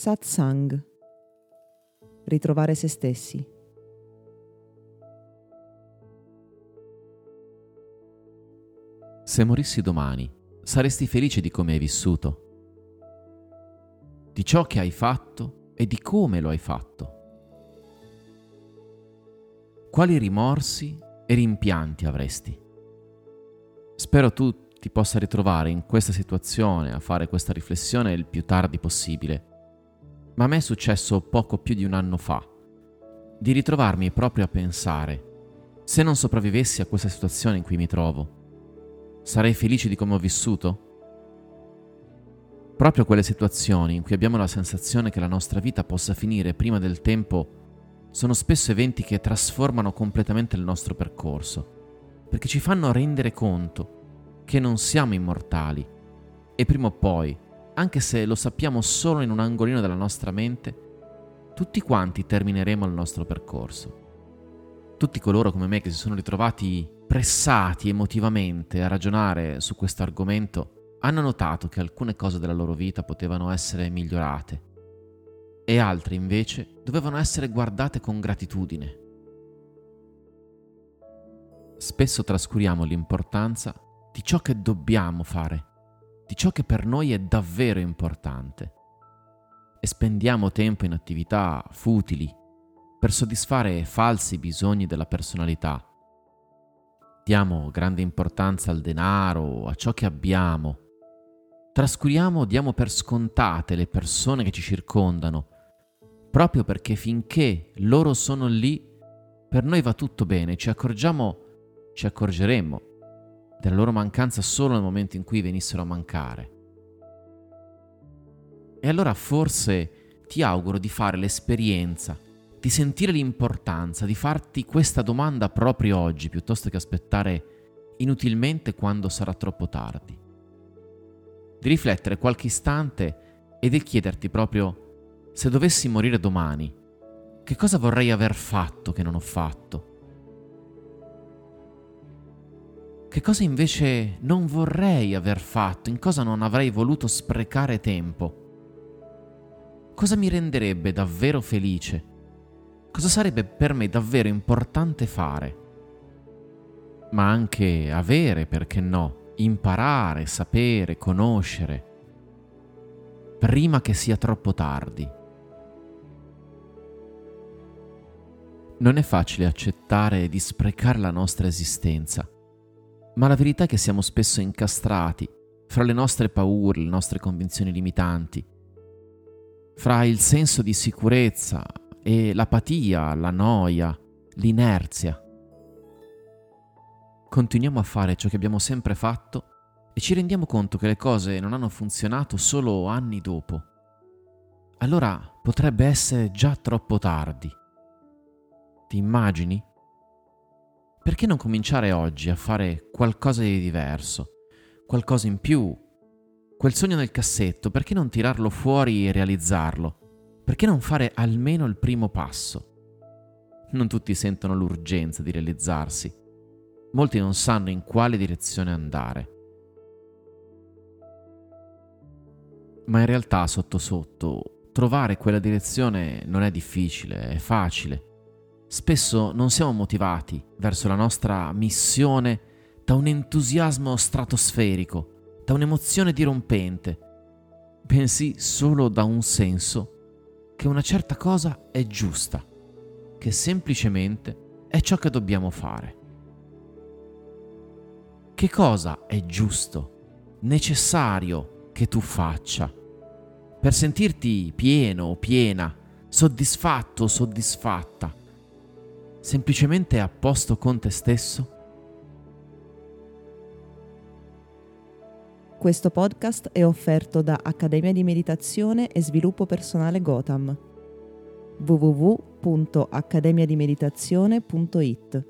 Satsang. Ritrovare se stessi. Se morissi domani, saresti felice di come hai vissuto, di ciò che hai fatto e di come lo hai fatto. Quali rimorsi e rimpianti avresti? Spero tu ti possa ritrovare in questa situazione a fare questa riflessione il più tardi possibile. Ma a me è successo poco più di un anno fa, di ritrovarmi proprio a pensare: se non sopravvivessi a questa situazione in cui mi trovo, sarei felice di come ho vissuto? Proprio quelle situazioni in cui abbiamo la sensazione che la nostra vita possa finire prima del tempo sono spesso eventi che trasformano completamente il nostro percorso, perché ci fanno rendere conto che non siamo immortali e prima o poi, anche se lo sappiamo solo in un angolino della nostra mente, tutti quanti termineremo il nostro percorso. Tutti coloro come me che si sono ritrovati pressati emotivamente a ragionare su questo argomento hanno notato che alcune cose della loro vita potevano essere migliorate e altre invece dovevano essere guardate con gratitudine. Spesso trascuriamo l'importanza di ciò che dobbiamo fare, di ciò che per noi è davvero importante, e spendiamo tempo in attività futili per soddisfare falsi bisogni della personalità. Diamo grande importanza al denaro, a ciò che abbiamo. Trascuriamo, diamo per scontate le persone che ci circondano, proprio perché finché loro sono lì, per noi va tutto bene. Ci accorgeremo della loro mancanza solo nel momento in cui venissero a mancare. E allora forse ti auguro di fare l'esperienza, di sentire l'importanza, di farti questa domanda proprio oggi, piuttosto che aspettare inutilmente quando sarà troppo tardi. Di riflettere qualche istante e di chiederti proprio: se dovessi morire domani, che cosa vorrei aver fatto che non ho fatto? Che cosa invece non vorrei aver fatto? In cosa non avrei voluto sprecare tempo? Cosa mi renderebbe davvero felice? Cosa sarebbe per me davvero importante fare? Ma anche avere, perché no? Imparare, sapere, conoscere, prima che sia troppo tardi. Non è facile accettare di sprecare la nostra esistenza, ma la verità è che siamo spesso incastrati fra le nostre paure, le nostre convinzioni limitanti, fra il senso di sicurezza e l'apatia, la noia, l'inerzia. Continuiamo a fare ciò che abbiamo sempre fatto e ci rendiamo conto che le cose non hanno funzionato solo anni dopo. Allora potrebbe essere già troppo tardi. Ti immagini? Perché non cominciare oggi a fare qualcosa di diverso, qualcosa in più? Quel sogno nel cassetto, perché non tirarlo fuori e realizzarlo? Perché non fare almeno il primo passo? Non tutti sentono l'urgenza di realizzarsi. Molti non sanno in quale direzione andare. Ma in realtà, sotto sotto, trovare quella direzione non è difficile, è facile. Spesso non siamo motivati verso la nostra missione da un entusiasmo stratosferico, da un'emozione dirompente, bensì solo da un senso che una certa cosa è giusta, che semplicemente è ciò che dobbiamo fare. Che cosa è giusto, necessario che tu faccia per sentirti pieno o piena, soddisfatto o soddisfatta? Semplicemente a posto con te stesso? Questo podcast è offerto da Accademia di Meditazione e Sviluppo Personale Gotham. www.accademiadimeditazione.it